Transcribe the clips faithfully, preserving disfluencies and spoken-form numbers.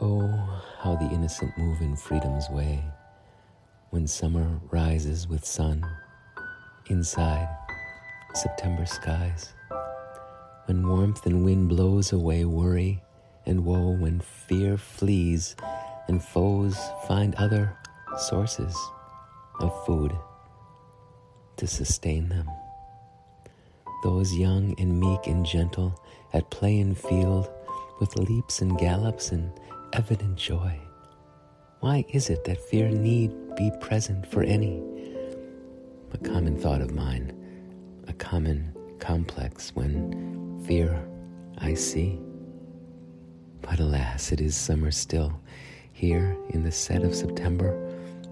Oh, how the innocent move in freedom's way, when summer rises with sun, inside September skies, when warmth and wind blows away worry and woe, when fear flees and foes find other sources of food to sustain them. Those young and meek and gentle at play in field with leaps and gallops and evident joy. Why is it that fear need be present for any? A common thought of mine, a common complex when fear I see. But alas, it is summer still, here in the set of September,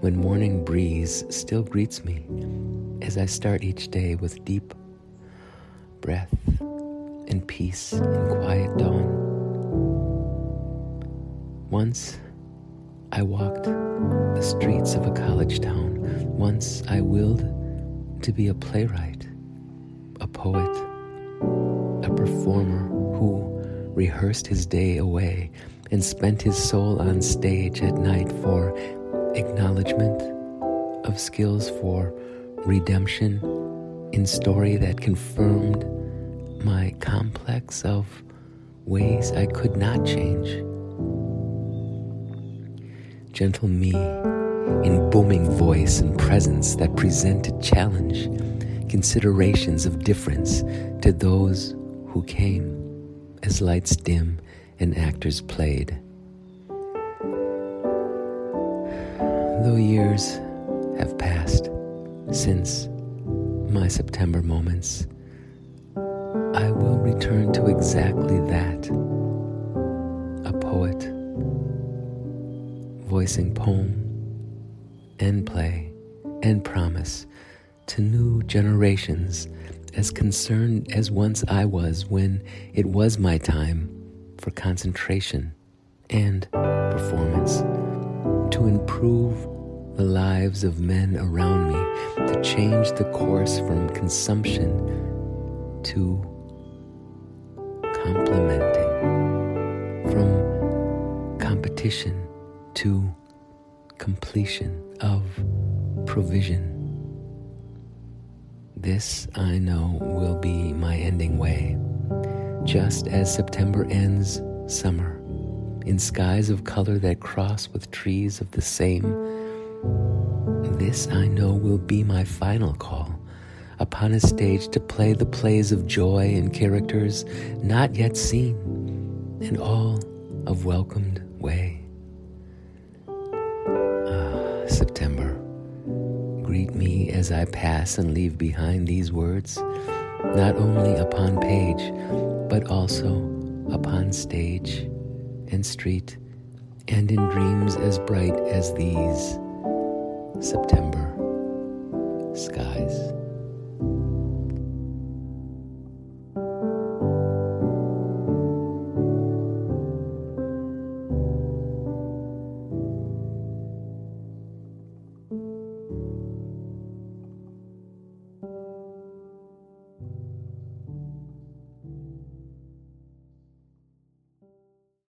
when morning breeze still greets me as I start each day with deep breath and peace and quiet dawn. Once I walked the streets of a college town. Once I willed to be a playwright, a poet, a performer who rehearsed his day away and spent his soul on stage at night for acknowledgement of skills, for redemption in story that confirmed my complex of ways I could not change. Gentle me, in booming voice and presence that presented challenge, considerations of difference to those who came as lights dim and actors played. Though years have passed since my September moments, I will return to exactly that, a poet, voicing poem and play and promise to new generations, as concerned as once I was when it was my time for concentration and performance, to improve the lives of men around me, to change the course from consumption to complementing, from competition to completion of provision. This, I know, will be my ending way. Just as September ends summer, in skies of color that cross with trees of the same, this, I know, will be my final call upon a stage to play the plays of joy and characters not yet seen, and all of welcomed way. Ah, September, greet me as I pass and leave behind these words, not only upon page, but also upon stage and street, and in dreams as bright as these September skies.